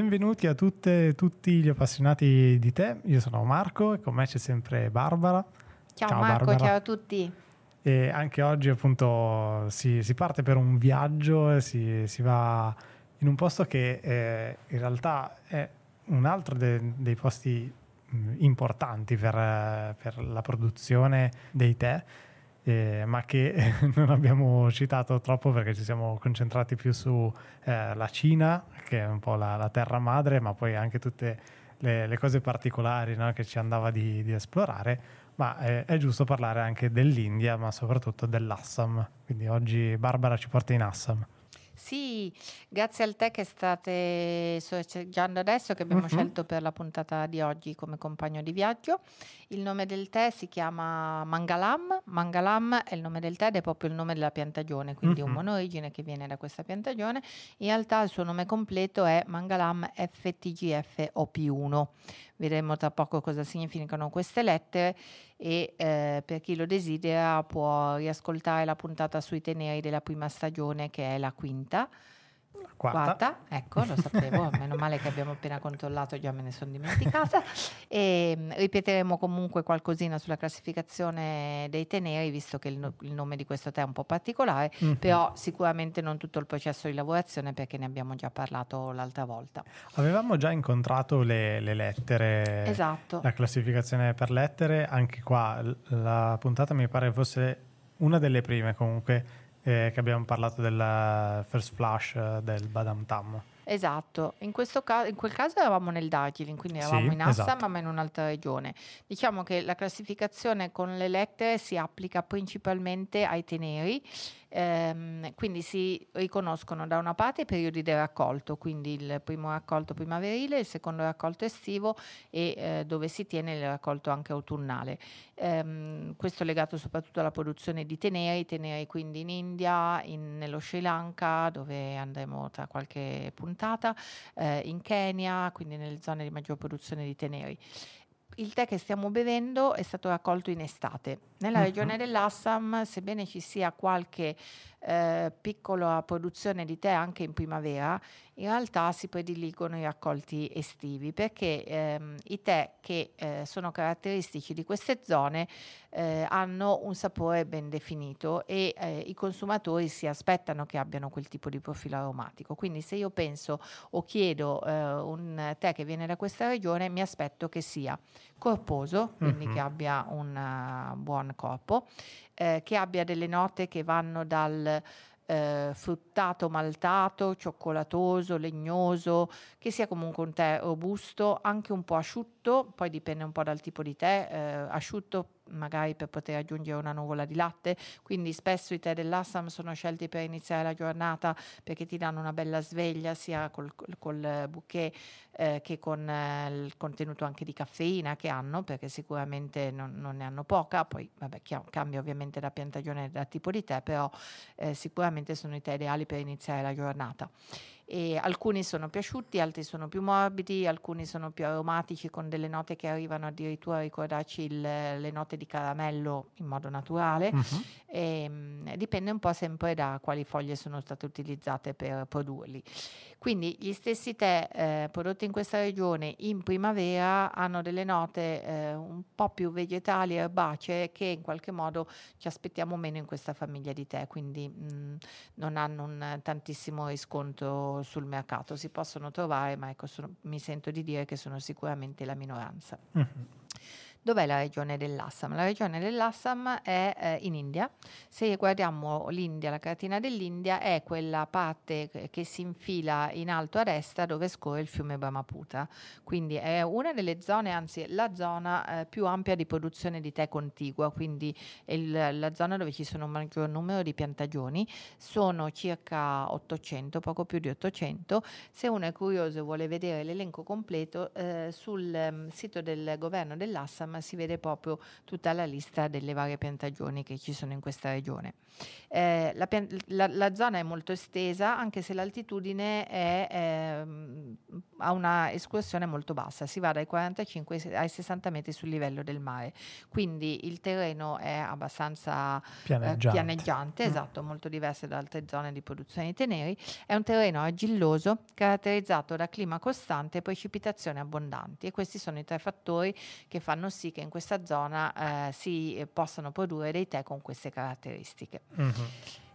Benvenuti a tutte e tutti gli appassionati di tè. Io sono Marco e con me c'è sempre Barbara. Ciao Marco, Barbara. Ciao a tutti. E anche oggi appunto si parte per un viaggio e si va in un posto che in realtà è un altro dei posti importanti per la produzione dei tè, ma che non abbiamo citato troppo perché ci siamo concentrati più su la Cina, che è un po' la terra madre, ma poi anche tutte le cose particolari, no, che ci andava di esplorare, ma è giusto parlare anche dell'India, ma soprattutto dell'Assam. Quindi oggi Barbara ci porta in Assam. Sì, grazie al tè che state sorseggiando adesso, che abbiamo scelto per la puntata di oggi come compagno di viaggio. Il nome del tè si chiama Mangalam. Mangalam è il nome del tè ed è proprio il nome della piantagione, quindi un monorigine che viene da questa piantagione. In realtà il suo nome completo è Mangalam FTGF OP1. Vedremo tra poco cosa significano queste lettere e per chi lo desidera può riascoltare la puntata sui tè neri della prima stagione, che è la quarta, ecco, lo sapevo, meno male che abbiamo appena controllato, già me ne sono dimenticata. E ripeteremo comunque qualcosina sulla classificazione dei tè neri, visto che il nome di questo tè è un po' particolare, però sicuramente non tutto il processo di lavorazione, perché ne abbiamo già parlato l'altra volta. Avevamo già incontrato le lettere, esatto, la classificazione per lettere. Anche qua la puntata mi pare fosse una delle prime comunque, che abbiamo parlato del first flush del Badamtam. Esatto, in quel caso eravamo nel Darjeeling, quindi eravamo in Assam, esatto, ma in un'altra regione. Diciamo che la classificazione con le lettere si applica principalmente ai tè neri, quindi si riconoscono da una parte i periodi del raccolto, quindi il primo raccolto primaverile, il secondo raccolto estivo e dove si tiene il raccolto anche autunnale. Questo è legato soprattutto alla produzione di tè neri quindi in India, nello Sri Lanka, dove andremo tra qualche puntata, in Kenya, quindi nelle zone di maggior produzione di tè neri. Il tè che stiamo bevendo è stato raccolto in estate. Nella regione dell'Assam, sebbene ci sia qualche piccola produzione di tè anche in primavera, in realtà si prediligono i raccolti estivi, perché i tè che sono caratteristici di queste zone hanno un sapore ben definito e i consumatori si aspettano che abbiano quel tipo di profilo aromatico. Quindi se io penso o chiedo un tè che viene da questa regione, mi aspetto che sia corposo, quindi che abbia un buon corpo, che abbia delle note che vanno dal fruttato, maltato, cioccolatoso, legnoso, che sia comunque un tè robusto, anche un po' asciutto, poi dipende un po' dal tipo di tè, asciutto magari per poter aggiungere una nuvola di latte, quindi spesso i tè dell'Assam sono scelti per iniziare la giornata perché ti danno una bella sveglia sia col bouquet che con il contenuto anche di caffeina che hanno, perché sicuramente non ne hanno poca. Poi vabbè, cambia ovviamente da piantagione e da tipo di tè, però sicuramente sono i tè ideali per iniziare la giornata. E alcuni sono più asciutti, altri sono più morbidi, alcuni sono più aromatici con delle note che arrivano addirittura a ricordarci le note di caramello in modo naturale. E, dipende un po' sempre da quali foglie sono state utilizzate per produrli. Quindi gli stessi tè prodotti in questa regione in primavera hanno delle note un po' più vegetali, erbacee, che in qualche modo ci aspettiamo meno in questa famiglia di tè, quindi non hanno un tantissimo riscontro sul mercato. Si possono trovare, ma ecco, mi sento di dire che sono sicuramente la minoranza. Dov'è la regione dell'Assam? La regione dell'Assam è in India. Se guardiamo l'India, la cartina dell'India è quella parte che si infila in alto a destra dove scorre il fiume Brahmaputra, quindi è una delle zone, anzi la zona più ampia di produzione di tè contigua, quindi è la zona dove ci sono un maggior numero di piantagioni. Sono circa 800, poco più di 800. Se uno è curioso e vuole vedere l'elenco completo, sul sito del governo dell'Assam si vede proprio tutta la lista delle varie piantagioni che ci sono in questa regione. La zona è molto estesa, anche se l'altitudine è ha una escursione molto bassa, si va dai 45 ai 60 metri sul livello del mare, quindi il terreno è abbastanza pianeggiante esatto, molto diverso da altre zone di produzione di tè neri. È un terreno argilloso caratterizzato da clima costante e precipitazioni abbondanti, e questi sono i tre fattori che fanno sì che in questa zona si possano produrre dei tè con queste caratteristiche.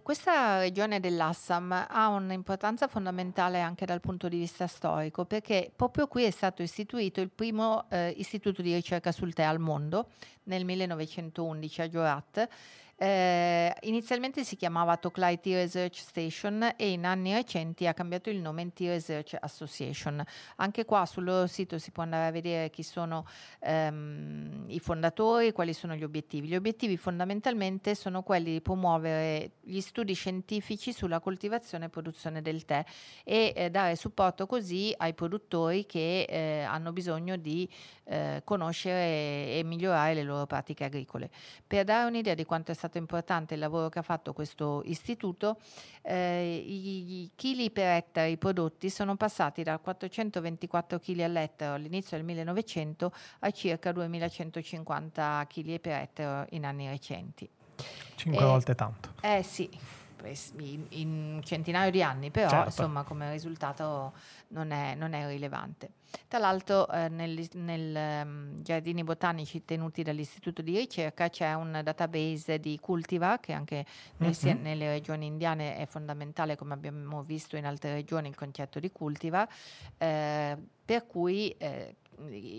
Questa regione dell'Assam ha un'importanza fondamentale anche dal punto di vista storico, perché proprio qui è stato istituito il primo istituto di ricerca sul tè al mondo nel 1911 a Jorhat. Inizialmente si chiamava Toklai Tea Research Station e in anni recenti ha cambiato il nome in Tea Research Association. Anche qua sul loro sito si può andare a vedere chi sono i fondatori, quali sono gli obiettivi. Gli obiettivi fondamentalmente sono quelli di promuovere gli studi scientifici sulla coltivazione e produzione del tè e dare supporto così ai produttori che hanno bisogno di conoscere e migliorare le loro pratiche agricole. Per dare un'idea di quanto è stato importante il lavoro che ha fatto questo istituto, i chili per ettaro i prodotti sono passati da 424 kg all'ettaro all'inizio del 1900 a circa 2150 kg per ettaro in anni recenti. 5 volte tanto. Eh sì, in centinaio di anni, però certo, insomma come risultato non è rilevante. Tra l'altro nei giardini botanici tenuti dall'istituto di ricerca c'è un database di cultivar che anche nelle regioni indiane è fondamentale, come abbiamo visto in altre regioni il concetto di cultivar, per cui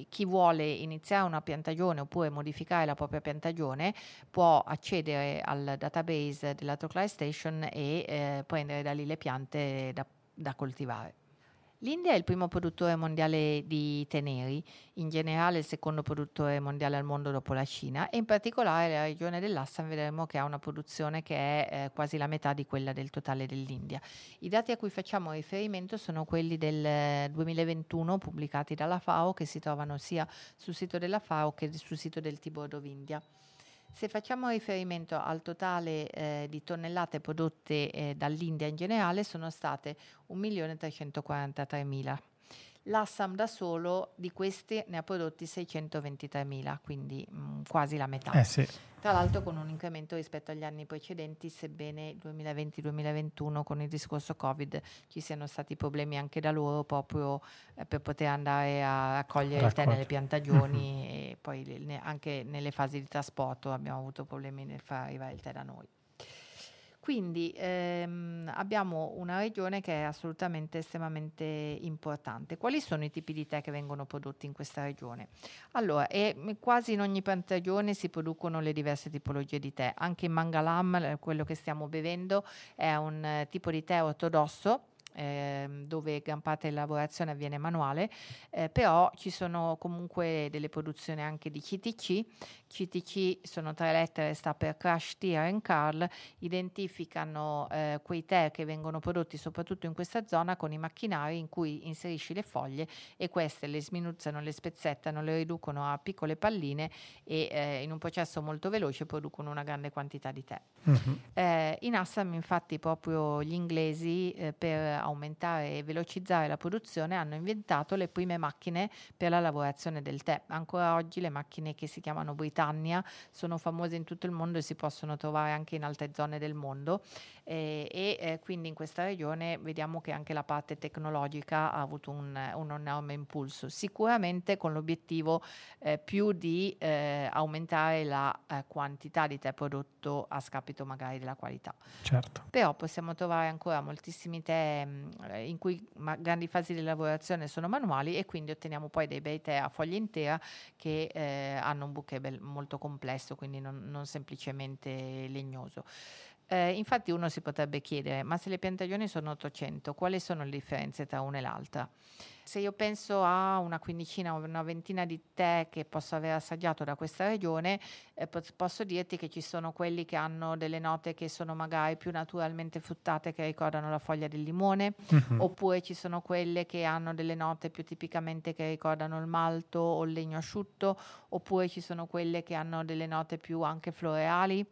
chi vuole iniziare una piantagione oppure modificare la propria piantagione può accedere al database della Toklai Station e prendere da lì le piante da coltivare. L'India è il primo produttore mondiale di tè neri, in generale il secondo produttore mondiale al mondo dopo la Cina, e in particolare la regione dell'Assam vedremo che ha una produzione che è quasi la metà di quella del totale dell'India. I dati a cui facciamo riferimento sono quelli del 2021 pubblicati dalla FAO, che si trovano sia sul sito della FAO che sul sito del Tea Board of India. Se facciamo riferimento al totale di tonnellate prodotte dall'India in generale, sono state 1.343.000. L'Assam da solo di questi ne ha prodotti 623.000, quindi quasi la metà. Sì. Tra l'altro con un incremento rispetto agli anni precedenti, sebbene 2020-2021 con il discorso Covid ci siano stati problemi anche da loro proprio per poter andare a raccogliere il tè nelle piantagioni e poi anche nelle fasi di trasporto abbiamo avuto problemi nel far arrivare il tè da noi. Quindi abbiamo una regione che è assolutamente estremamente importante. Quali sono i tipi di tè che vengono prodotti in questa regione? Allora, quasi in ogni piantagione si producono le diverse tipologie di tè. Anche in Mangalam, quello che stiamo bevendo, è un tipo di tè ortodosso, dove gran parte della lavorazione avviene manuale, però ci sono comunque delle produzioni anche di CTC. Sono tre lettere, sta per Crush, Tear and Carl. Identificano quei tè che vengono prodotti soprattutto in questa zona con i macchinari in cui inserisci le foglie e queste le sminuzzano, le spezzettano, le riducono a piccole palline e in un processo molto veloce producono una grande quantità di tè. In Assam infatti proprio gli inglesi per aumentare e velocizzare la produzione hanno inventato le prime macchine per la lavorazione del tè. Ancora oggi le macchine che si chiamano Britannia sono famose in tutto il mondo e si possono trovare anche in altre zone del mondo quindi in questa regione vediamo che anche la parte tecnologica ha avuto un enorme impulso, sicuramente con l'obiettivo più di aumentare la quantità di tè prodotto a scapito magari della qualità. Certo. Però possiamo trovare ancora moltissimi tè in cui grandi fasi di lavorazione sono manuali e quindi otteniamo poi dei bei tè a foglia intera che hanno un bouquet molto complesso, quindi non semplicemente legnoso. Infatti uno si potrebbe chiedere, ma se le piantagioni sono 800, quali sono le differenze tra una e l'altra? Se io penso a una quindicina o una ventina di tè che posso aver assaggiato da questa regione, posso dirti che ci sono quelli che hanno delle note che sono magari più naturalmente fruttate, che ricordano la foglia del limone, oppure ci sono quelle che hanno delle note più tipicamente che ricordano il malto o il legno asciutto, oppure ci sono quelle che hanno delle note più anche floreali,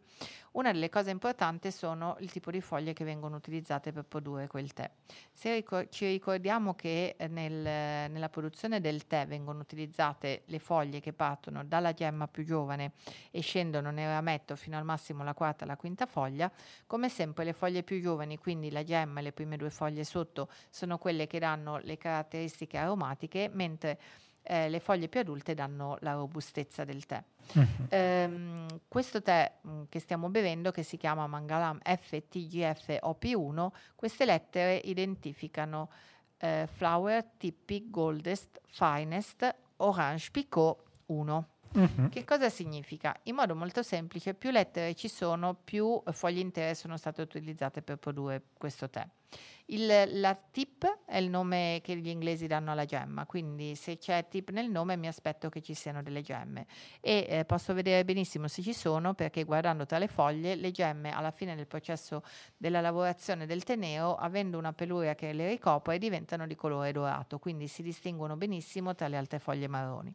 Una delle cose importanti sono il tipo di foglie che vengono utilizzate per produrre quel tè. Se ci ricordiamo che nella produzione del tè vengono utilizzate le foglie che partono dalla gemma più giovane e scendono nel rametto fino al massimo la quarta e la quinta foglia, come sempre le foglie più giovani, quindi la gemma e le prime due foglie sotto, sono quelle che danno le caratteristiche aromatiche, mentre le foglie più adulte danno la robustezza del tè. Questo tè che stiamo bevendo, che si chiama Mangalam FTGF OP1, queste lettere identificano Flower Tippy Goldest Finest Orange Picot 1. Che cosa significa? In modo molto semplice, più lettere ci sono, più foglie intere sono state utilizzate per produrre questo tè. La tip è il nome che gli inglesi danno alla gemma, quindi se c'è tip nel nome mi aspetto che ci siano delle gemme, e posso vedere benissimo se ci sono, perché guardando tra le foglie, le gemme alla fine del processo della lavorazione del tè nero, avendo una peluria che le ricopre, diventano di colore dorato, quindi si distinguono benissimo tra le altre foglie marroni.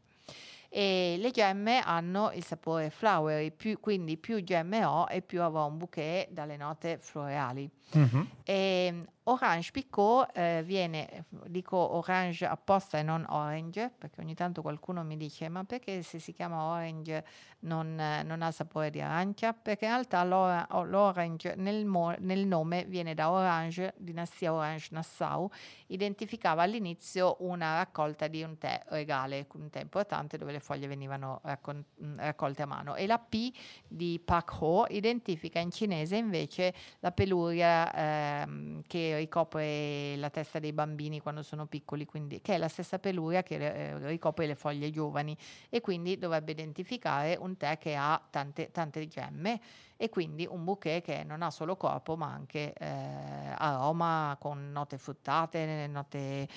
E le gemme hanno il sapore flowery, quindi più gemme ho e più avrò un bouquet dalle note floreali. E Orange Picot viene, dico orange apposta e non orange, perché ogni tanto qualcuno mi dice ma perché se si chiama orange non ha sapore di arancia? Perché in realtà l'orange nel nome viene da Orange, dinastia Orange Nassau, identificava all'inizio una raccolta di un tè regale, un tè importante dove le foglie venivano raccolte a mano, e la P di Pak Ho identifica in cinese invece la peluria che ricopre la testa dei bambini quando sono piccoli, quindi, che è la stessa peluria che ricopre le foglie giovani, e quindi dovrebbe identificare un tè che ha tante gemme, e quindi un bouquet che non ha solo corpo ma anche aroma, con note fruttate, note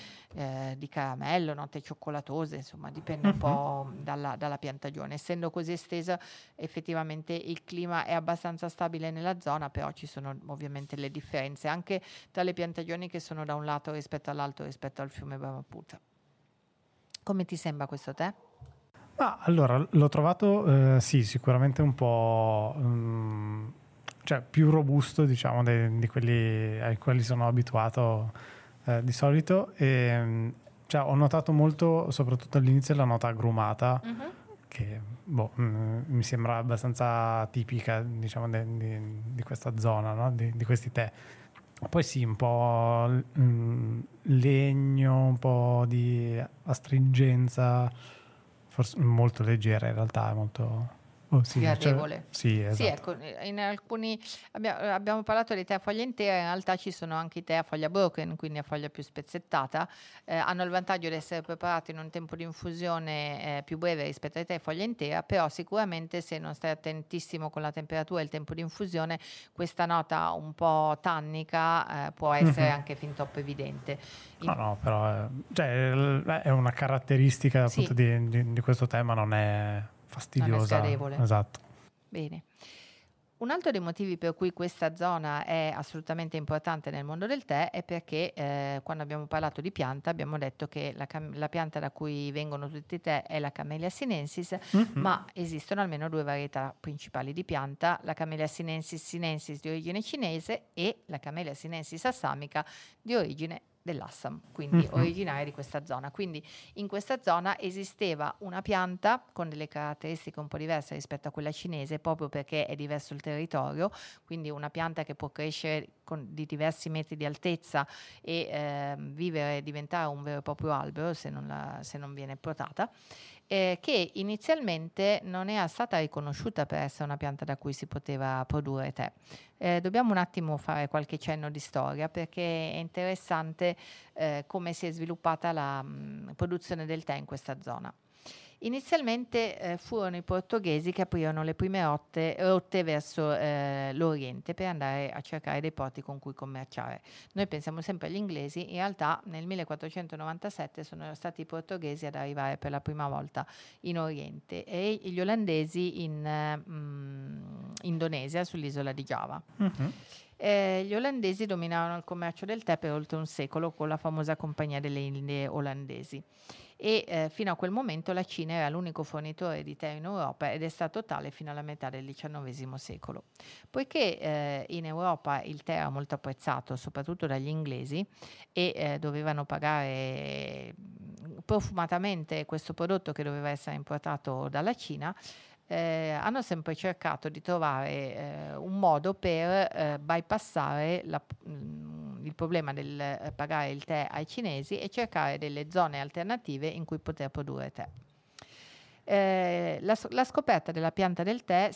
di caramello, note cioccolatose, insomma dipende un po' dalla piantagione. Essendo così estesa, effettivamente il clima è abbastanza stabile nella zona, però ci sono ovviamente le differenze anche tra le piantagioni che sono da un lato rispetto all'altro, rispetto al fiume Brahmaputra. Come ti sembra questo tè? Allora, l'ho trovato sì, sicuramente un po' cioè più robusto, diciamo, di quelli ai quali sono abituato di solito, e cioè, ho notato molto, soprattutto all'inizio, la nota agrumata, che mi sembra abbastanza tipica, diciamo, di questa zona, no? di questi tè. Poi sì, un po' legno, un po' di astringenza, forse molto leggera in realtà, molto gradevole. Sì, esatto. Sì, ecco, in alcuni abbiamo parlato di tè a foglia intera, in realtà ci sono anche i tè a foglia broken, quindi a foglia più spezzettata, hanno il vantaggio di essere preparati in un tempo di infusione più breve rispetto ai tè a foglia intera, però sicuramente se non stai attentissimo con la temperatura e il tempo di infusione, questa nota un po' tannica può essere anche fin troppo evidente. No, però cioè, è una caratteristica appunto di questo tè, ma non è fastidiosa. Non è scadevole. Esatto. Bene. Un altro dei motivi per cui questa zona è assolutamente importante nel mondo del tè è perché quando abbiamo parlato di pianta abbiamo detto che la pianta da cui vengono tutti i tè è la Camellia sinensis, ma esistono almeno due varietà principali di pianta, la Camellia sinensis di origine cinese e la Camellia sinensis assamica di origine dell'Assam, quindi originaria di questa zona. Quindi in questa zona esisteva una pianta con delle caratteristiche un po' diverse rispetto a quella cinese, proprio perché è diverso il territorio, quindi una pianta che può crescere di diversi metri di altezza e vivere e diventare un vero e proprio albero se non viene protata, che inizialmente non era stata riconosciuta per essere una pianta da cui si poteva produrre tè. Dobbiamo un attimo fare qualche cenno di storia, perché è interessante come si è sviluppata la produzione del tè in questa zona. Inizialmente furono i portoghesi che aprirono le prime rotte verso l'Oriente per andare a cercare dei porti con cui commerciare. Noi pensiamo sempre agli inglesi, in realtà nel 1497 sono stati i portoghesi ad arrivare per la prima volta in Oriente, e gli olandesi in Indonesia, sull'isola di Giava. Gli olandesi dominavano il commercio del tè per oltre un secolo con la famosa Compagnia delle Indie olandesi e fino a quel momento la Cina era l'unico fornitore di tè in Europa ed è stato tale fino alla metà del XIX secolo. Poiché in Europa il tè era molto apprezzato, soprattutto dagli inglesi, e dovevano pagare profumatamente questo prodotto che doveva essere importato dalla Cina, hanno sempre cercato di trovare un modo per bypassare il problema del pagare il tè ai cinesi e cercare delle zone alternative in cui poter produrre tè. La scoperta della pianta del tè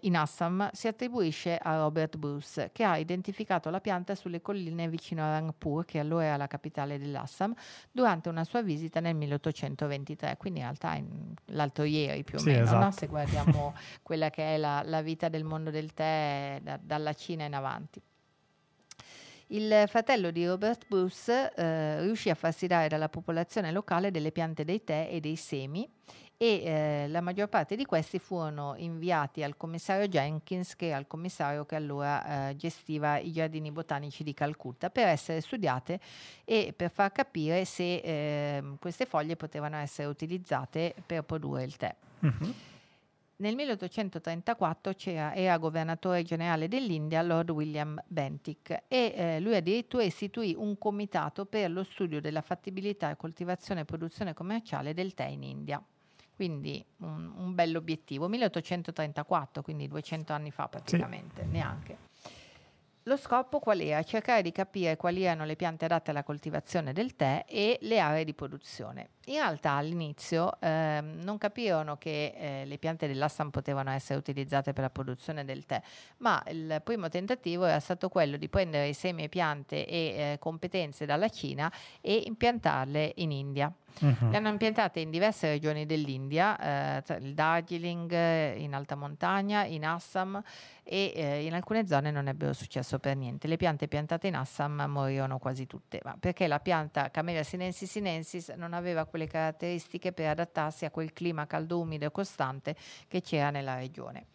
in Assam si attribuisce a Robert Bruce, che ha identificato la pianta sulle colline vicino a Rangpur, che allora era la capitale dell'Assam, durante una sua visita nel 1823, quindi in realtà l'altro ieri più o meno, esatto. No? Se guardiamo quella che è la vita del mondo del tè dalla Cina in avanti. Il fratello di Robert Bruce riuscì a farsi dare dalla popolazione locale delle piante dei tè e dei semi e la maggior parte di questi furono inviati al commissario Jenkins, che era il commissario che allora gestiva i giardini botanici di Calcutta, per essere studiate e per far capire se queste foglie potevano essere utilizzate per produrre il tè. Mm-hmm. Nel 1834 era governatore generale dell'India Lord William Bentick e lui addirittura istituì un comitato per lo studio della fattibilità, coltivazione e produzione commerciale del tè in India. Quindi un bell'obiettivo. 1834, quindi 200 anni fa praticamente, sì. Neanche. Lo scopo qual era? Cercare di capire quali erano le piante adatte alla coltivazione del tè e le aree di produzione. In realtà all'inizio non capirono che le piante dell'Assam potevano essere utilizzate per la produzione del tè, ma il primo tentativo era stato quello di prendere i semi e piante e competenze dalla Cina e impiantarle in India. Uh-huh. Le hanno impiantate in diverse regioni dell'India, tra il Darjeeling, in alta montagna, in Assam, e in alcune zone non ebbero successo per niente. Le piante piantate in Assam morirono quasi tutte, ma perché la pianta Camellia sinensis non aveva quelle caratteristiche per adattarsi a quel clima caldo, umido e costante che c'era nella regione.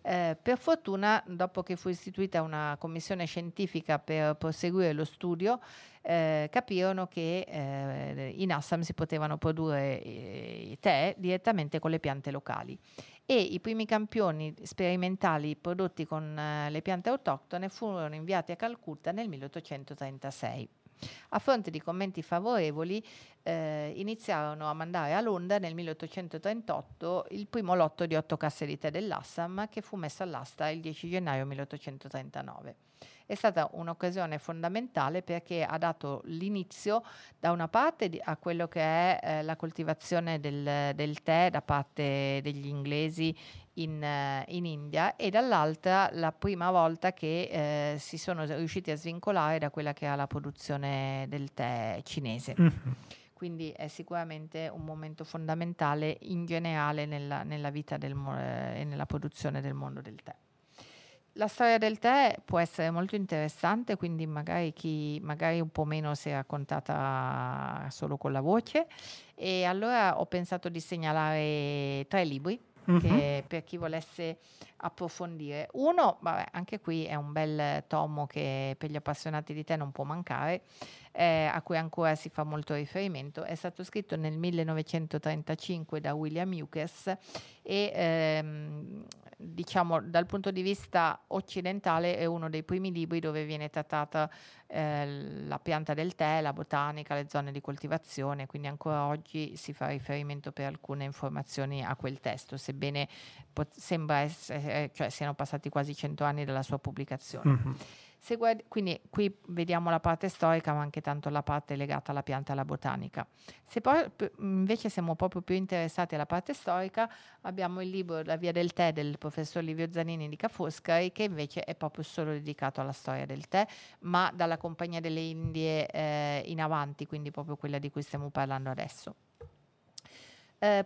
Per fortuna, dopo che fu istituita una commissione scientifica per proseguire lo studio, capirono che in Assam si potevano produrre tè direttamente con le piante locali e i primi campioni sperimentali prodotti con le piante autoctone furono inviati a Calcutta nel 1836. A fronte di commenti favorevoli, iniziarono a mandare a Londra nel 1838 il primo lotto di 8 casse di tè dell'Assam, che fu messo all'asta il 10 gennaio 1839. È stata un'occasione fondamentale perché ha dato l'inizio da una parte a quello che è la coltivazione del tè da parte degli inglesi in India, e dall'altra la prima volta che si sono riusciti a svincolare da quella che era la produzione del tè cinese. Mm-hmm. Quindi è sicuramente un momento fondamentale in generale nella vita e nella produzione del mondo del tè. La storia del tè può essere molto interessante, quindi magari magari un po' meno se raccontata solo con la voce, e allora ho pensato di segnalare 3 libri. Che per chi volesse approfondire. Uno, anche qui è un bel tomo che per gli appassionati di tè non può mancare, a cui ancora si fa molto riferimento. È stato scritto nel 1935 da William Ukers e diciamo dal punto di vista occidentale è uno dei primi libri dove viene trattata la pianta del tè, la botanica, le zone di coltivazione, quindi ancora oggi si fa riferimento per alcune informazioni a quel testo, sebbene sembra essere, cioè siano passati quasi 100 anni dalla sua pubblicazione. Mm-hmm. Quindi qui vediamo la parte storica, ma anche tanto la parte legata alla pianta e alla botanica. Se poi invece siamo proprio più interessati alla parte storica, abbiamo il libro La via del tè del professor Livio Zanini di Ca' Foscari, che invece è proprio solo dedicato alla storia del tè, ma dalla Compagnia delle Indie in avanti, quindi proprio quella di cui stiamo parlando adesso.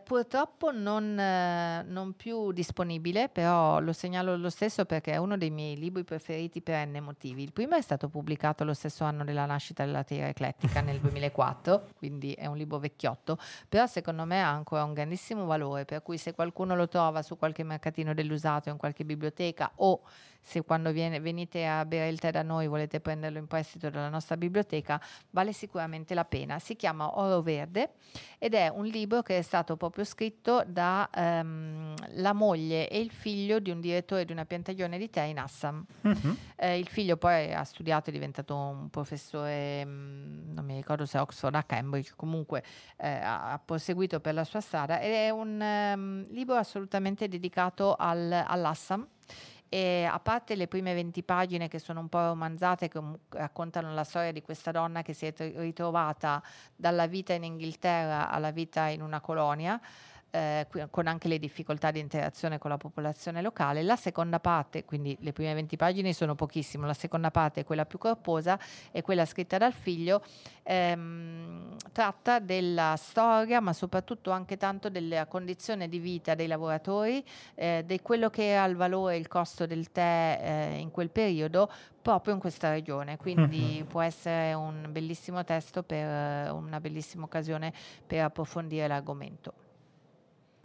Purtroppo non più disponibile, però lo segnalo lo stesso perché è uno dei miei libri preferiti per n motivi. Il primo è stato pubblicato lo stesso anno della nascita della Teaeclettica nel 2004, quindi è un libro vecchiotto, però secondo me ha ancora un grandissimo valore, per cui se qualcuno lo trova su qualche mercatino dell'usato, in qualche biblioteca o se quando venite a bere il tè da noi volete prenderlo in prestito dalla nostra biblioteca, vale sicuramente la pena. Si chiama Oro Verde ed è un libro che è stato proprio scritto da la moglie e il figlio di un direttore di una piantagione di tè in Assam. Mm-hmm. Il figlio poi ha studiato, è diventato un professore, non mi ricordo se a Oxford o a Cambridge, comunque ha proseguito per la sua strada, ed è un libro assolutamente dedicato all'Assam. E a parte le prime 20 pagine che sono un po' romanzate, che raccontano la storia di questa donna che si è ritrovata dalla vita in Inghilterra alla vita in una colonia, con anche le difficoltà di interazione con la popolazione locale, la seconda parte, quindi le prime 20 pagine sono pochissimo, la seconda parte è quella più corposa, è quella scritta dal figlio, tratta della storia, ma soprattutto anche tanto della condizione di vita dei lavoratori, di quello che era il valore, il costo del tè in quel periodo proprio in questa regione, quindi può essere un bellissimo testo per una bellissima occasione per approfondire l'argomento.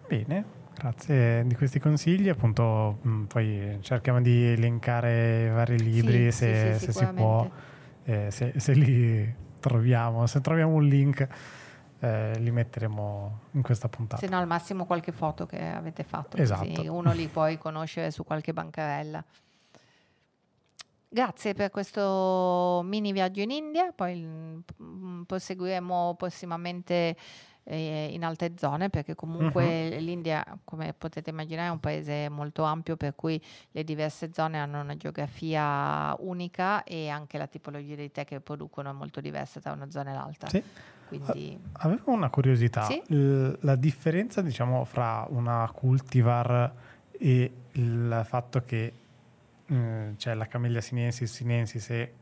Bene, grazie di questi consigli, appunto poi cerchiamo di elencare i vari libri se si può, se li troviamo, se troviamo un link li metteremo in questa puntata. Se no al massimo qualche foto che avete fatto, esatto. Così uno li può riconoscere su qualche bancarella. Grazie per questo mini viaggio in India, poi proseguiremo prossimamente in altre zone, perché comunque l'India, come potete immaginare, è un paese molto ampio, per cui le diverse zone hanno una geografia unica e anche la tipologia di tè che producono è molto diversa tra una zona e l'altra. Sì. Quindi... Avevo una curiosità, sì? La differenza, diciamo, fra una cultivar e il fatto che c'è la Camellia sinensis e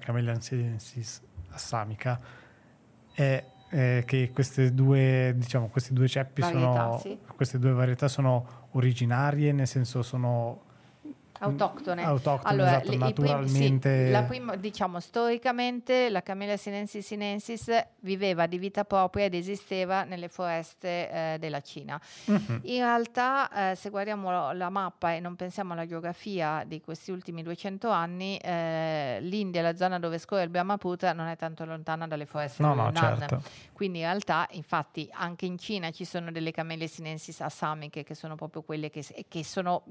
Camellia sinensis assamica è che questi due ceppi varietà, sono sì. Queste due varietà sono originarie, nel senso sono autoctone, allora, esatto, naturalmente la prima, diciamo, storicamente la Camellia sinensis viveva di vita propria ed esisteva nelle foreste della Cina. In realtà se guardiamo la mappa e non pensiamo alla geografia di questi ultimi 200 anni, l'India, la zona dove scorre il Brahmaputra, non è tanto lontana dalle foreste del Yunnan, certo. Quindi in realtà, infatti, anche in Cina ci sono delle Camellia sinensis assamiche, che sono proprio quelle che sono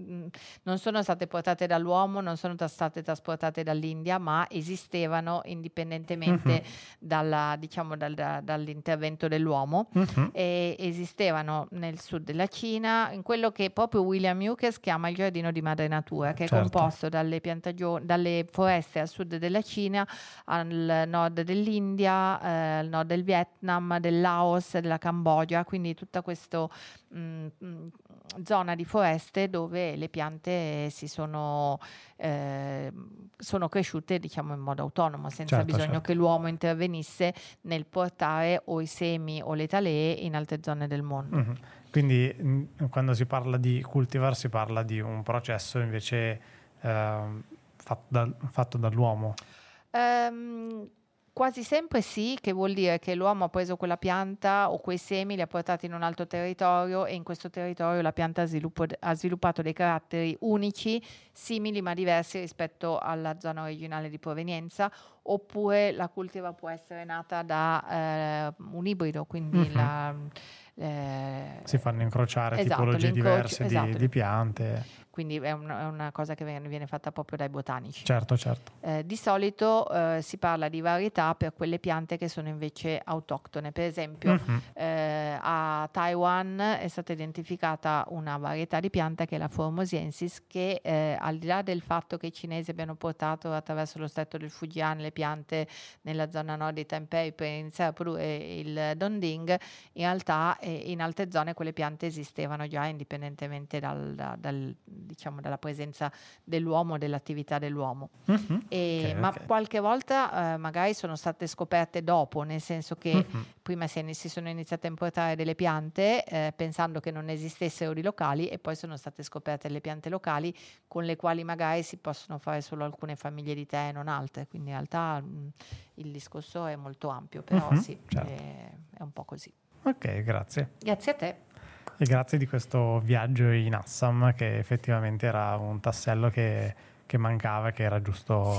non sono state portate dall'uomo, non sono state trasportate dall'India, ma esistevano indipendentemente dall'intervento dell'uomo, e esistevano nel sud della Cina, in quello che proprio William Ukers chiama il giardino di madre natura, che certo. È composto dalle foreste al sud della Cina, al nord dell'India, al nord del Vietnam, del Laos, della Cambogia, quindi tutta questa zona di foreste dove le piante si sono cresciute, diciamo, in modo autonomo, senza bisogno che l'uomo intervenisse nel portare o i semi o le talee in altre zone del mondo. Quindi quando si parla di cultivar si parla di un processo invece fatto dall'uomo? Quasi sempre sì, che vuol dire che l'uomo ha preso quella pianta o quei semi, li ha portati in un altro territorio, e in questo territorio la pianta ha sviluppato dei caratteri unici, simili ma diversi rispetto alla zona originale di provenienza, oppure la cultiva può essere nata da un ibrido, quindi si fanno incrociare tipologie diverse di piante. Quindi è una cosa che viene fatta proprio dai botanici. Certo. Di solito si parla di varietà per quelle piante che sono invece autoctone. Per esempio a Taiwan è stata identificata una varietà di pianta che è la Formosiensis, che al di là del fatto che i cinesi abbiano portato attraverso lo stretto del Fujian le piante nella zona nord di Taipei per iniziare a produrre il Dongding, in realtà in altre zone quelle piante esistevano già indipendentemente diciamo dalla presenza dell'uomo, dell'attività dell'uomo. Qualche volta magari sono state scoperte dopo, nel senso che prima si sono iniziate a importare delle piante pensando che non esistessero di locali, e poi sono state scoperte le piante locali con le quali magari si possono fare solo alcune famiglie di tè e non altre, quindi in realtà il discorso è molto ampio, però è un po' così. Ok, grazie a te. E grazie di questo viaggio in Assam, che effettivamente era un tassello che che mancava, che era giusto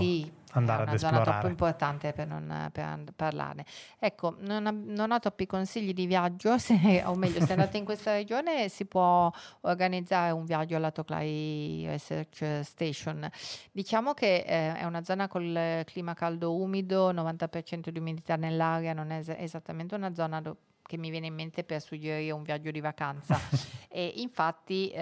andare ad esplorare. Sì, è una zona troppo importante per non parlarne. Ecco, non ho troppi consigli di viaggio, se andate in questa regione si può organizzare un viaggio alla Toklai Research Station. Diciamo che è una zona col clima caldo umido, 90% di umidità nell'aria, non è esattamente una zona che mi viene in mente per suggerire un viaggio di vacanza. E infatti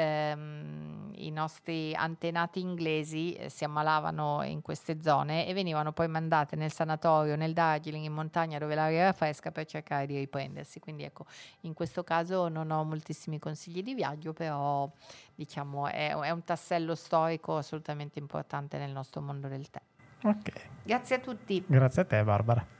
i nostri antenati inglesi si ammalavano in queste zone e venivano poi mandate nel sanatorio, nel Darjeeling, in montagna dove l'aria era fresca, per cercare di riprendersi. Quindi ecco, in questo caso non ho moltissimi consigli di viaggio, però diciamo è un tassello storico assolutamente importante nel nostro mondo del tè. Ok. Grazie a tutti. Grazie a te, Barbara.